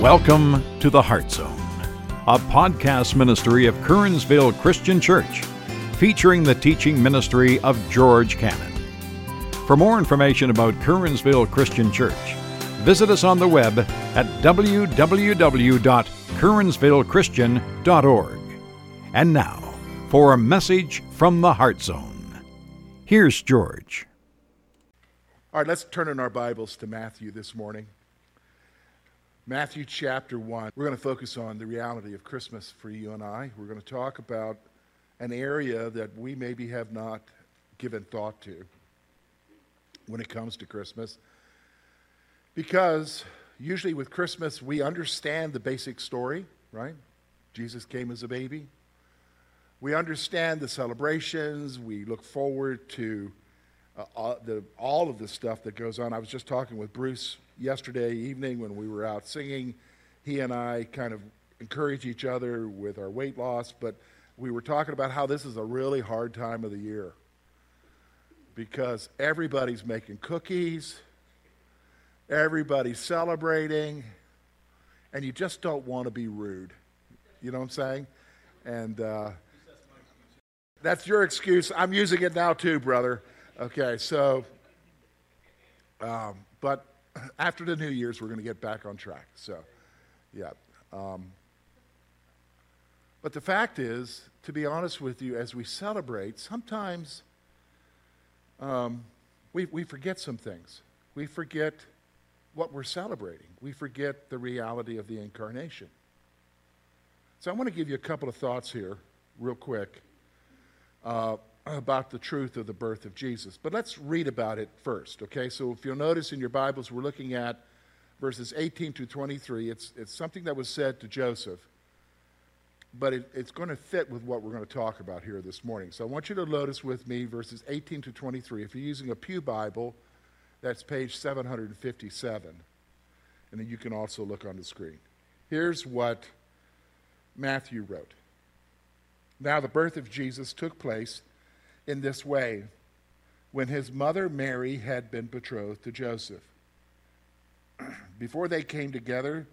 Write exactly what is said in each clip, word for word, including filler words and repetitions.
Welcome to The Heart Zone, a podcast ministry of Currensville Christian Church, featuring the teaching ministry of George Cannon. For more information about Currensville Christian Church, visit us on the web at w w w dot currensville christian dot org. And now, for a message from The Heart Zone. Here's George. All right, let's turn in our Bibles to Matthew this morning. Matthew chapter one. We're going to focus on the reality of Christmas for you and I. We're going to talk about an area that we maybe have not given thought to when it comes to Christmas. Because usually with Christmas, we understand the basic story, right? Jesus came as a baby. We understand the celebrations. We look forward to uh, all, the, all of the stuff that goes on. I was just talking with Bruce yesterday evening when we were out singing. He and I kind of encourage each other with our weight loss, but we were talking about how this is a really hard time of the year because everybody's making cookies, everybody's celebrating, and you just don't want to be rude. You know what I'm saying? And uh, that's your excuse. I'm using it now too, brother. Okay, so, um, but after the New Year's, we're going to get back on track. So, yeah. Um, but the fact is, to be honest with you, as we celebrate, sometimes um, we, we forget some things. We forget what we're celebrating. We forget the reality of the incarnation. So I want to give you a couple of thoughts here, real quick, uh, about the truth of the birth of Jesus. But let's read about it first, okay? So if you'll notice in your Bibles, we're looking at verses eighteen to twenty-three. It's it's something that was said to Joseph, but it, it's going to fit with what we're going to talk about here this morning. So I want you to notice with me verses eighteen to twenty-three. If you're using a Pew Bible, that's page seven fifty-seven. And then you can also look on the screen. Here's what Matthew wrote. Now the birth of Jesus took place in this way, when his mother Mary had been betrothed to Joseph. Before they came together,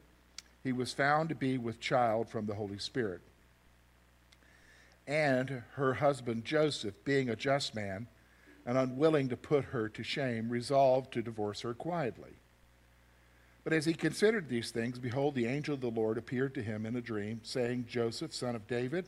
he was found to be with child from the Holy Spirit. And her husband Joseph, being a just man and unwilling to put her to shame, resolved to divorce her quietly. But as he considered these things, behold, the angel of the Lord appeared to him in a dream, saying, Joseph, son of David,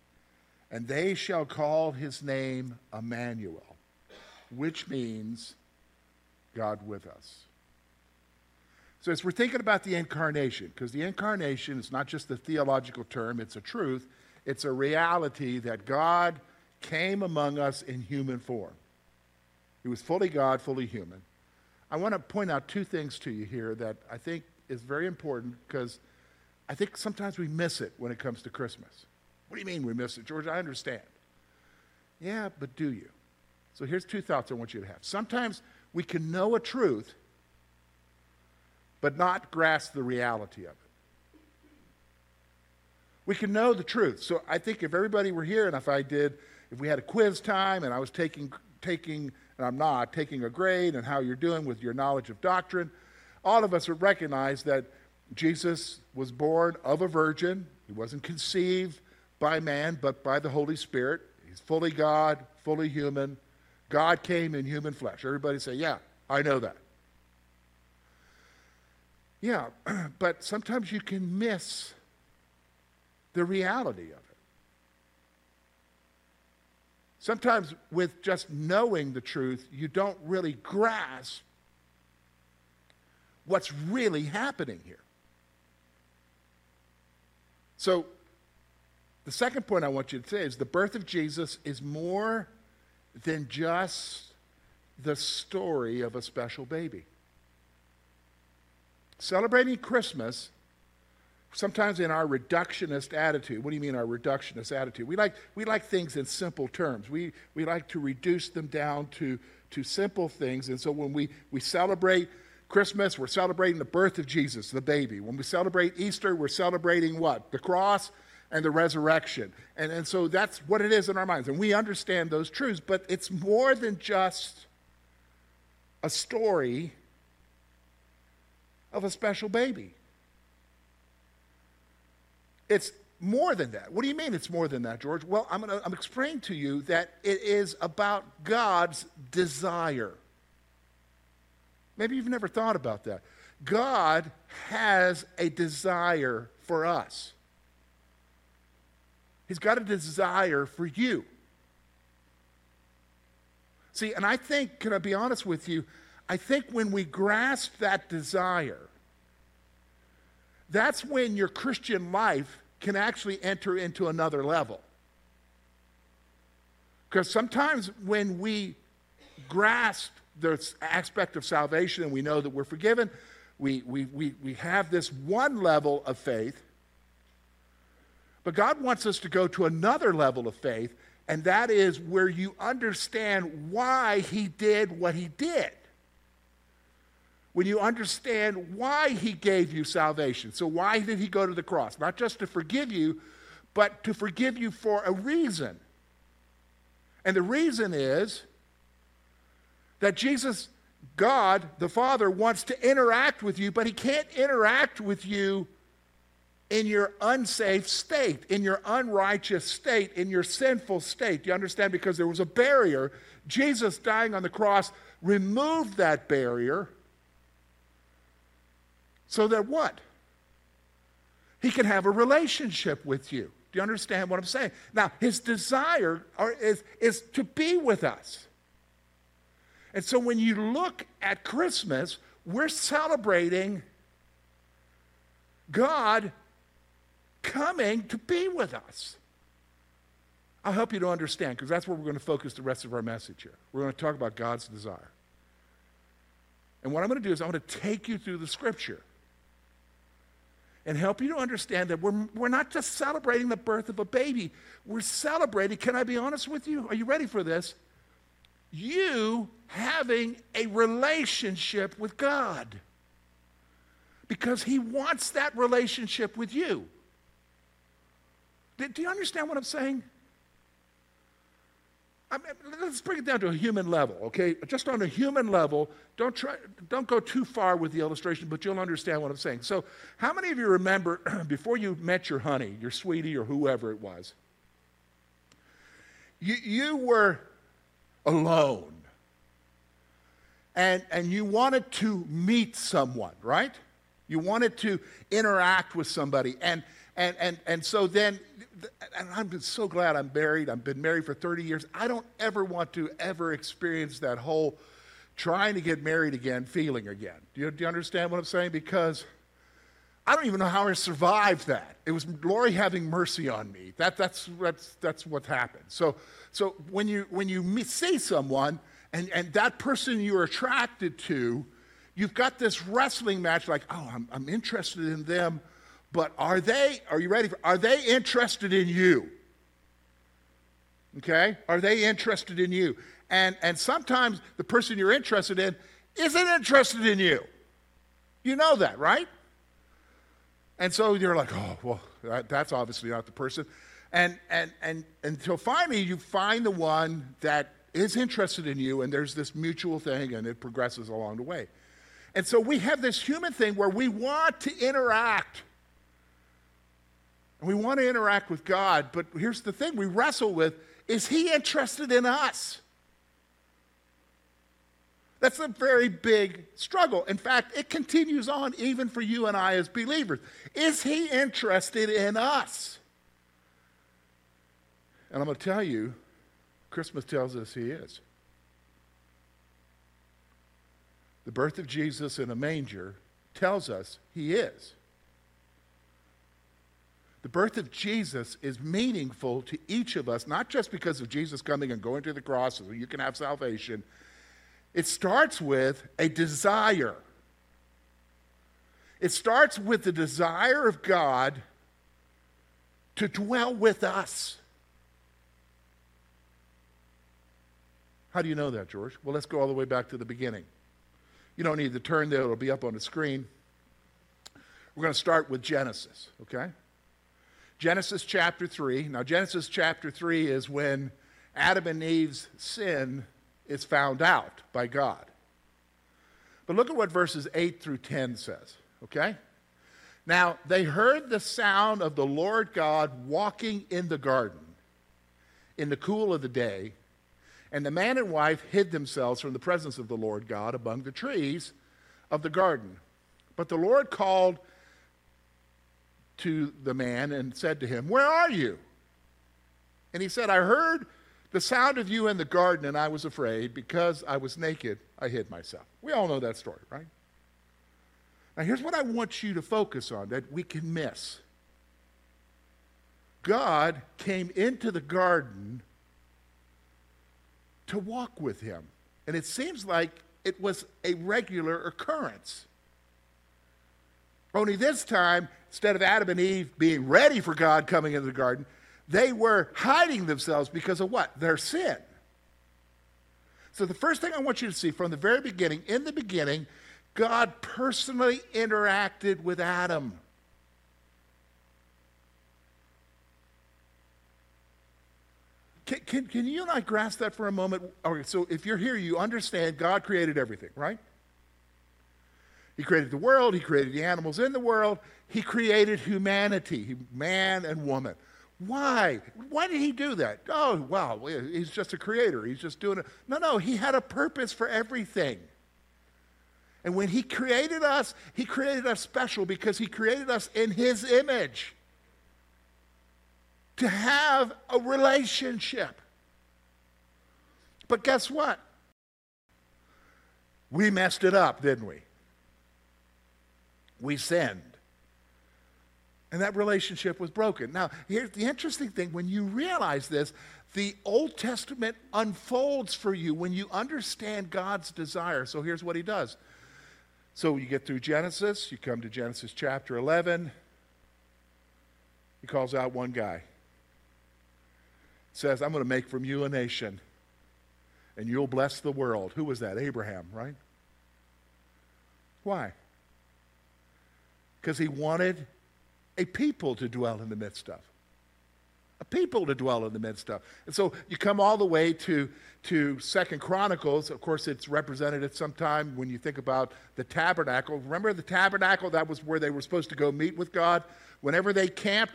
and they shall call his name Emmanuel, which means God with us. So as we're thinking about the incarnation, because the incarnation is not just a theological term, it's a truth, it's a reality that God came among us in human form. He was fully God, fully human. I want to point out two things to you here that I think is very important, because I think sometimes we miss it when it comes to Christmas. What do you mean we missed it, George? I understand. Yeah, but do you? So here's two thoughts I want you to have. Sometimes we can know a truth, but not grasp the reality of it. We can know the truth. So I think if everybody were here, and if I did, if we had a quiz time, and I was taking, taking, and I'm not, taking a grade and how you're doing with your knowledge of doctrine, all of us would recognize that Jesus was born of a virgin. He wasn't conceived by man, but by the Holy Spirit. He's fully God, fully human. God came in human flesh. Everybody say, yeah, I know that. Yeah, but sometimes you can miss the reality of it. Sometimes with just knowing the truth, you don't really grasp what's really happening here. So, the second point I want you to say is the birth of Jesus is more than just the story of a special baby. Celebrating Christmas sometimes in our reductionist attitude. What do you mean our reductionist attitude? We like we like things in simple terms. We we like to reduce them down to, to simple things. And so when we, we celebrate Christmas, we're celebrating the birth of Jesus, the baby. When we celebrate Easter, we're celebrating what? The cross and the resurrection. And, and so that's what it is in our minds. And we understand those truths, but it's more than just a story of a special baby. It's more than that. What do you mean it's more than that, George? Well, I'm gonna I'm explaining to you that it is about God's desire. Maybe you've never thought about that. God has a desire for us. He's got a desire for you. See, and I think, can I be honest with you, I think when we grasp that desire, that's when your Christian life can actually enter into another level. Because sometimes when we grasp this aspect of salvation and we know that we're forgiven, we, we, we, we have this one level of faith, but God wants us to go to another level of faith, and that is where you understand why he did what he did. When you understand why he gave you salvation. So why did he go to the cross? Not just to forgive you, but to forgive you for a reason. And the reason is that Jesus, God, the Father, wants to interact with you, but he can't interact with you in your unsafe state, in your unrighteous state, in your sinful state. Do you understand? Because there was a barrier. Jesus dying on the cross removed that barrier. So that what? He can have a relationship with you. Do you understand what I'm saying? Now, his desire are, is, is to be with us. And so when you look at Christmas, we're celebrating God coming to be with us. I'll help you to understand, because that's where we're going to focus the rest of our message here. We're going to talk about God's desire. And what I'm going to do is I'm going to take you through the Scripture and help you to understand that we're, we're not just celebrating the birth of a baby. We're celebrating, can I be honest with you? Are you ready for this? You having a relationship with God, because he wants that relationship with you. Do you understand what I'm saying? I mean, let's bring it down to a human level, okay? Just on a human level, don't try, don't go too far with the illustration, but you'll understand what I'm saying. So how many of you remember before you met your honey, your sweetie, or whoever it was, you, you were alone, and, and you wanted to meet someone, right? You wanted to interact with somebody, and And and and so then, and I'm so glad I'm married. I've been married for thirty years. I don't ever want to ever experience that whole trying to get married again feeling again. Do you, do you understand what I'm saying? Because I don't even know how I survived that. It was Lori having mercy on me. That that's that's that's what happened. So so when you when you see someone and and that person you're attracted to, you've got this wrestling match like, oh, I'm I'm interested in them. But are they, are you ready for, are they interested in you? Okay? Are they interested in you? And and sometimes the person you're interested in isn't interested in you. You know that, right? And so you're like, oh, well, that, that's obviously not the person. And and and until finally you find the one that is interested in you, and there's this mutual thing, and it progresses along the way. And so we have this human thing where we want to interact. And we want to interact with God, but here's the thing we wrestle with, is he interested in us? That's a very big struggle. In fact, it continues on even for you and I as believers. Is he interested in us? And I'm going to tell you, Christmas tells us he is. The birth of Jesus in a manger tells us he is. The birth of Jesus is meaningful to each of us, not just because of Jesus coming and going to the cross so you can have salvation. It starts with a desire. It starts with the desire of God to dwell with us. How do you know that, George? Well, let's go all the way back to the beginning. You don't need to turn there. It'll be up on the screen. We're going to start with Genesis, okay? Genesis chapter three. Now, Genesis chapter three is when Adam and Eve's sin is found out by God. But look at what verses eight through ten says, okay? Now, they heard the sound of the Lord God walking in the garden in the cool of the day, and the man and wife hid themselves from the presence of the Lord God among the trees of the garden. But the Lord called to the man and said to him, "Where are you?" And he said, "I heard the sound of you in the garden, and I was afraid because I was naked. I hid myself." We all know that story, right? Now, here's what I want you to focus on that we can miss. God came into the garden to walk with him, and it seems like it was a regular occurrence. Only this time, instead of Adam and Eve being ready for God coming into the garden, they were hiding themselves because of what? Their sin. So the first thing I want you to see from the very beginning, in the beginning, God personally interacted with Adam. Can, can, can you and I grasp that for a moment? Okay, so if you're here, you understand God created everything, right? He created the world. He created the animals in the world. He created humanity, man and woman. Why? Why did he do that? Oh, wow, he's just a creator. He's just doing it. No, no, he had a purpose for everything. And when he created us, he created us special because he created us in his image to have a relationship. But guess what? We messed it up, didn't we? We sinned. And that relationship was broken. Now, here's the interesting thing. When you realize this, the Old Testament unfolds for you when you understand God's desire. So here's what he does. So you get through Genesis. You come to Genesis chapter eleven. He calls out one guy. Says, "I'm going to make from you a nation, and you'll bless the world." Who was that? Abraham, right? Why? Because he wanted a people to dwell in the midst of. A people to dwell in the midst of. And so you come all the way to, to Second Chronicles. Of course, it's represented at some time when you think about the tabernacle. Remember the tabernacle? That was where they were supposed to go meet with God. Whenever they camped,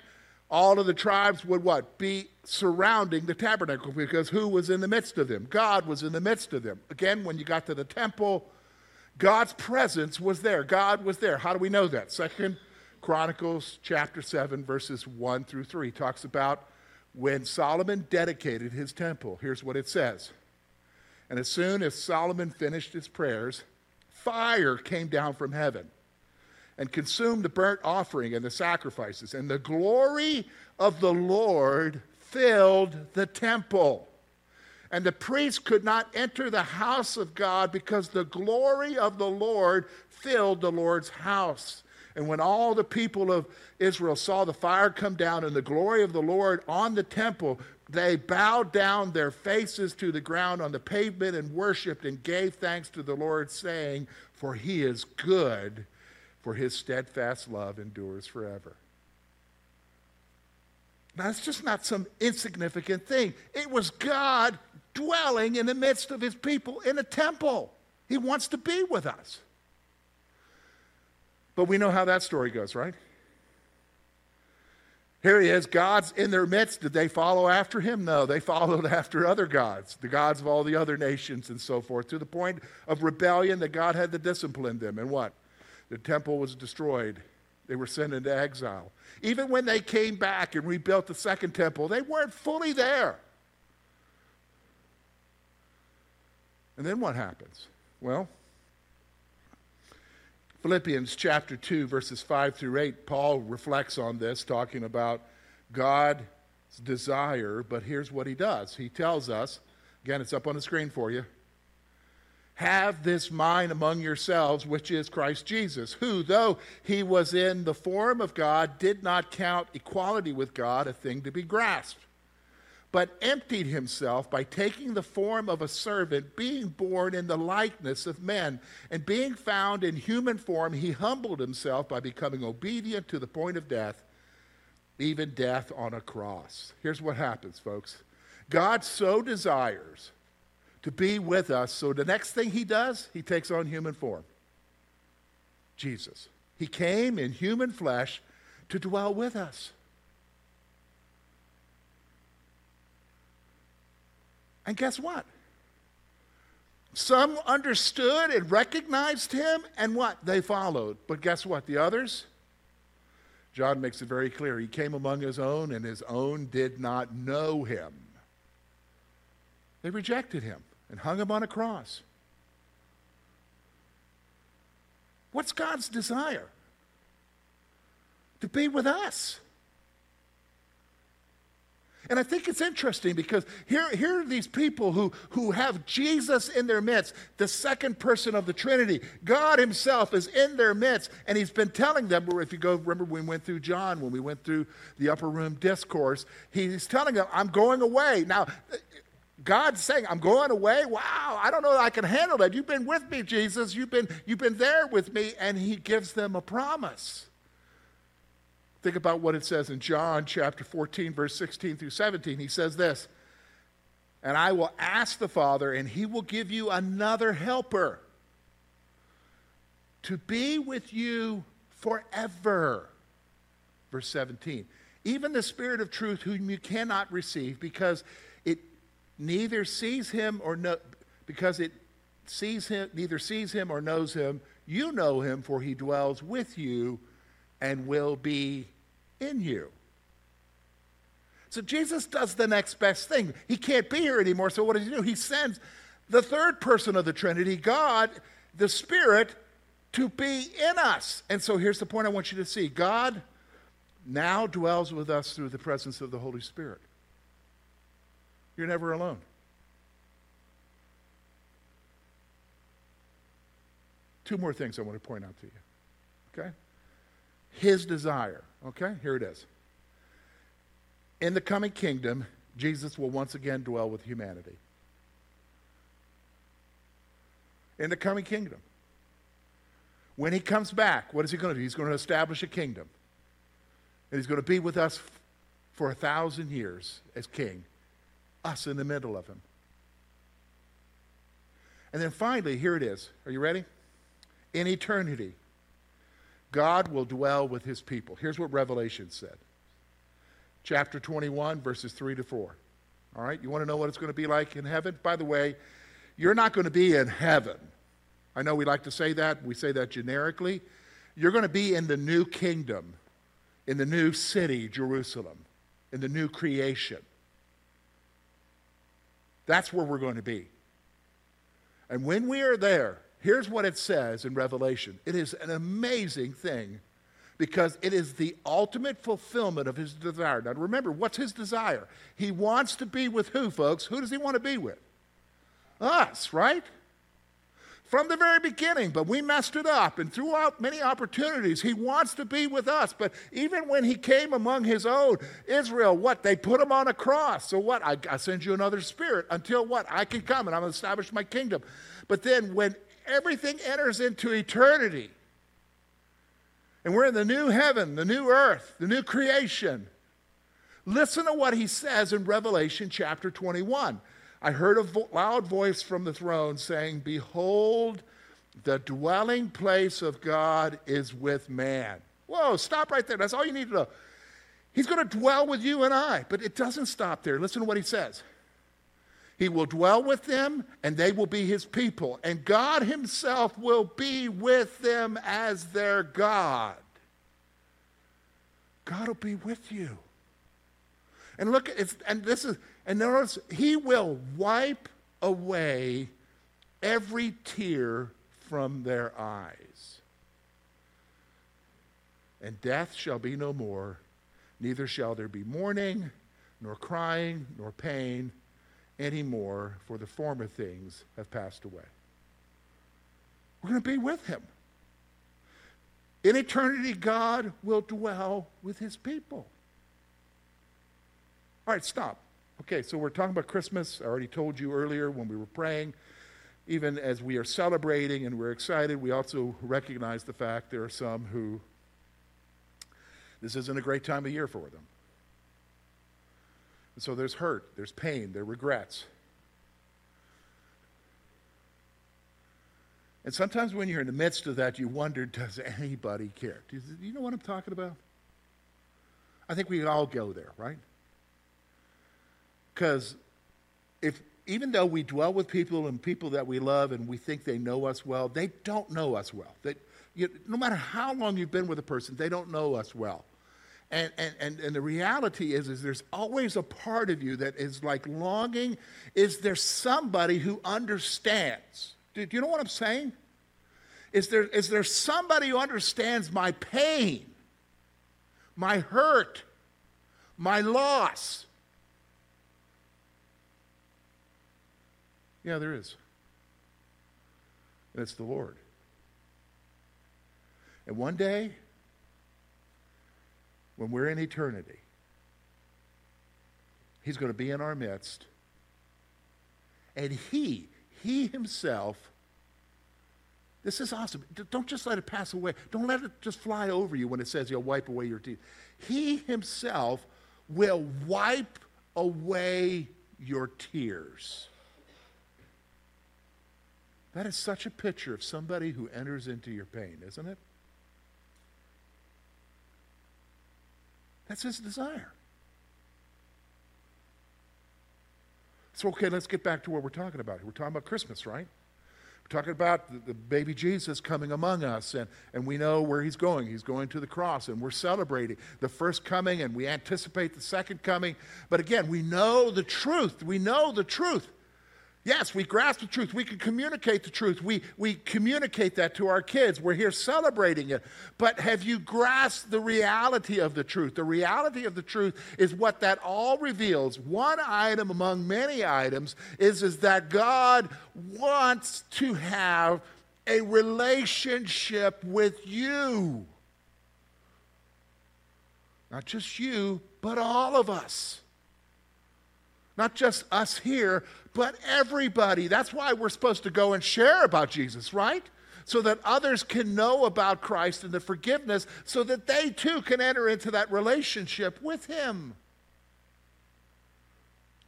all of the tribes would what? Be surrounding the tabernacle, because who was in the midst of them? God was in the midst of them. Again, when you got to the temple, God's presence was there. God was there. How do we know that? Second Chronicles chapter seven, verses one through three talks about when Solomon dedicated his temple. Here's what it says. "And as soon as Solomon finished his prayers, fire came down from heaven and consumed the burnt offering and the sacrifices, and the glory of the Lord filled the temple. And the priests could not enter the house of God because the glory of the Lord filled the Lord's house. And when all the people of Israel saw the fire come down and the glory of the Lord on the temple, they bowed down their faces to the ground on the pavement and worshiped and gave thanks to the Lord, saying, 'For he is good, for his steadfast love endures forever.'" Now, it's just not some insignificant thing. It was God dwelling in the midst of his people in a temple. He wants to be with us. But we know how that story goes, right? Here he is. God's in their midst. Did they follow after him? No, they followed after other gods, the gods of all the other nations and so forth, to the point of rebellion that God had to discipline them. And what? The temple was destroyed. They were sent into exile. Even when they came back and rebuilt the second temple, they weren't fully there. And then what happens? Well, Philippians chapter two, verses five through eight, Paul reflects on this, talking about God's desire, but here's what he does. He tells us, again, it's up on the screen for you. Have this mind among yourselves, which is Christ Jesus, who, though he was in the form of God, did not count equality with God a thing to be grasped, but emptied himself by taking the form of a servant, being born in the likeness of men. And being found in human form, he humbled himself by becoming obedient to the point of death, even death on a cross. Here's what happens, folks. God so desires to be with us, so the next thing he does, he takes on human form. Jesus. He came in human flesh to dwell with us. And guess what? Some understood and recognized him, and what? They followed. But guess what? The others? John makes it very clear. He came among his own, and his own did not know him. They rejected him and hung him on a cross. What's God's desire? To be with us. And I think it's interesting because here, here are these people who, who have Jesus in their midst, the second person of the Trinity. God himself is in their midst, and he's been telling them, if you go, remember we went through John, when we went through the upper room discourse, he's telling them, I'm going away. Now, God's saying, I'm going away. Wow, I don't know that I can handle that. You've been with me, Jesus. You've been, you've been there with me. And he gives them a promise. Think about what it says in John chapter fourteen, verse sixteen through seventeen. He says this, and I will ask the Father, and he will give you another helper to be with you forever. Verse seventeen, even the Spirit of truth whom you cannot receive because it Neither sees him or no, because it sees him, neither sees him or knows him. You know him, for he dwells with you and will be in you. So Jesus does the next best thing. He can't be here anymore, so what does he do? He sends the third person of the Trinity, God, the Spirit, to be in us. And so here's the point I want you to see. God now dwells with us through the presence of the Holy Spirit. You're never alone. Two more things I want to point out to you, okay? His desire, okay? Here it is. In the coming kingdom, Jesus will once again dwell with humanity. In the coming kingdom. When he comes back, what is he going to do? He's going to establish a kingdom. And he's going to be with us for a thousand years as king. Us in the middle of him. And then finally, here it is. Are you ready? In eternity, God will dwell with his people. Here's what Revelation said. Chapter twenty-one, verses three to four. All right? You want to know what it's going to be like in heaven? By the way, you're not going to be in heaven. I know we like to say that. We say that generically. You're going to be in the new kingdom, in the new city, Jerusalem, in the new creation. That's where we're going to be. And when we are there, here's what it says in Revelation. It is an amazing thing because it is the ultimate fulfillment of his desire. Now remember, what's his desire? He wants to be with who, folks? Who does he want to be with? Us, right? From the very beginning, but we messed it up, and threw out many opportunities. He wants to be with us, but even when he came among his own, Israel, what? They put him on a cross. So what? I, I send you another spirit until what? I can come, and I'm going to establish my kingdom. But then when everything enters into eternity, and we're in the new heaven, the new earth, the new creation, listen to what he says in Revelation chapter twenty-one. I heard a vo- loud voice from the throne saying, behold, the dwelling place of God is with man. Whoa, stop right there. That's all you need to know. He's going to dwell with you and I, but it doesn't stop there. Listen to what he says. He will dwell with them, and they will be his people, and God himself will be with them as their God. God will be with you. And look, it's, and this is, and notice, he will wipe away every tear from their eyes. And death shall be no more, neither shall there be mourning, nor crying, nor pain anymore, for the former things have passed away. We're going to be with him. In eternity, God will dwell with his people. All right, stop. Okay, so we're talking about Christmas. I already told you earlier when we were praying, even as we are celebrating and we're excited, we also recognize the fact there are some who this isn't a great time of year for them. And so there's hurt, there's pain, there are regrets. And sometimes when you're in the midst of that, you wonder, does anybody care? Do you know what I'm talking about? I think we all go there, right? Because if even though we dwell with people and people that we love and we think they know us well, they don't know us well. They, you, no matter how long you've been with a person, they don't know us well. And, and, and, and the reality is, is there's always a part of you that is like longing. Is there somebody who understands? Do you know what I'm saying? Is there, is there somebody who understands my pain, my hurt, my loss? Yeah, there is. And it's the Lord. And one day, when we're in eternity, he's going to be in our midst. And he He himself, this is awesome. Don't just let it pass away. Don't let it just fly over you when it says he'll wipe away your tears. He himself will wipe away your tears. That is such a picture of somebody who enters into your pain, isn't it? That's his desire. So, okay, let's get back to what we're talking about. We're talking about Christmas, right? We're talking about the, the baby Jesus coming among us, and, and we know where he's going. He's going to the cross, and we're celebrating the first coming, and we anticipate the second coming. But again, we know the truth. We know the truth. Yes, we grasp the truth. We can communicate the truth. We, we communicate that to our kids. We're here celebrating it. But have you grasped the reality of the truth? The reality of the truth is what that all reveals. One item among many items is, is that God wants to have a relationship with you. Not just you, but all of us. Not just us here, but everybody. That's why we're supposed to go and share about Jesus, right? So that others can know about Christ and the forgiveness, so that they too can enter into that relationship with him.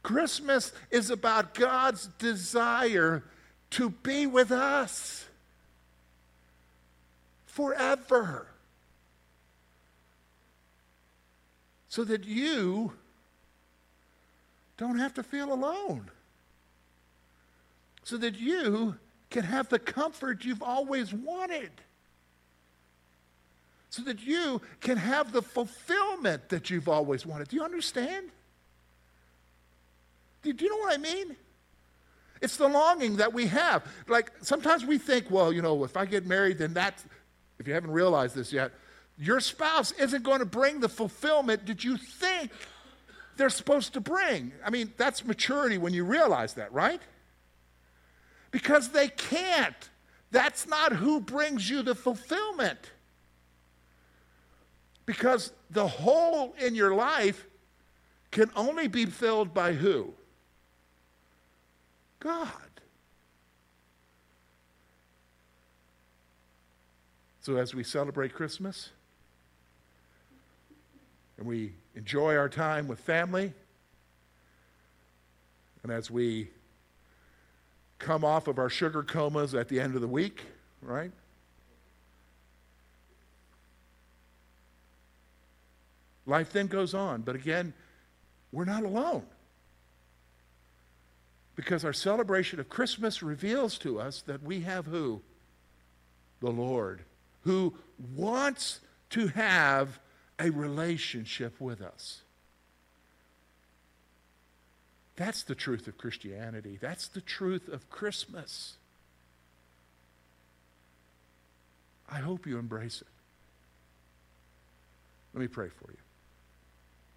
Christmas is about God's desire to be with us forever, so that you don't have to feel alone, so that you can have the comfort you've always wanted, so that you can have the fulfillment that you've always wanted. Do you understand? Do you know what I mean? It's the longing that we have. Like, sometimes we think, well, you know, if I get married, then that's, if you haven't realized this yet, your spouse isn't going to bring the fulfillment that you think they're supposed to bring. I mean, that's maturity when you realize that, right? Because they can't. That's not who brings you the fulfillment. Because the hole in your life can only be filled by who? God. So as we celebrate Christmas, and we enjoy our time with family, and as we come off of our sugar comas at the end of the week, right? Life then goes on, but again, we're not alone. Because our celebration of Christmas reveals to us that we have who? The Lord, who wants to have a relationship with us. That's the truth of Christianity. That's the truth of Christmas. I hope you embrace it. Let me pray for you.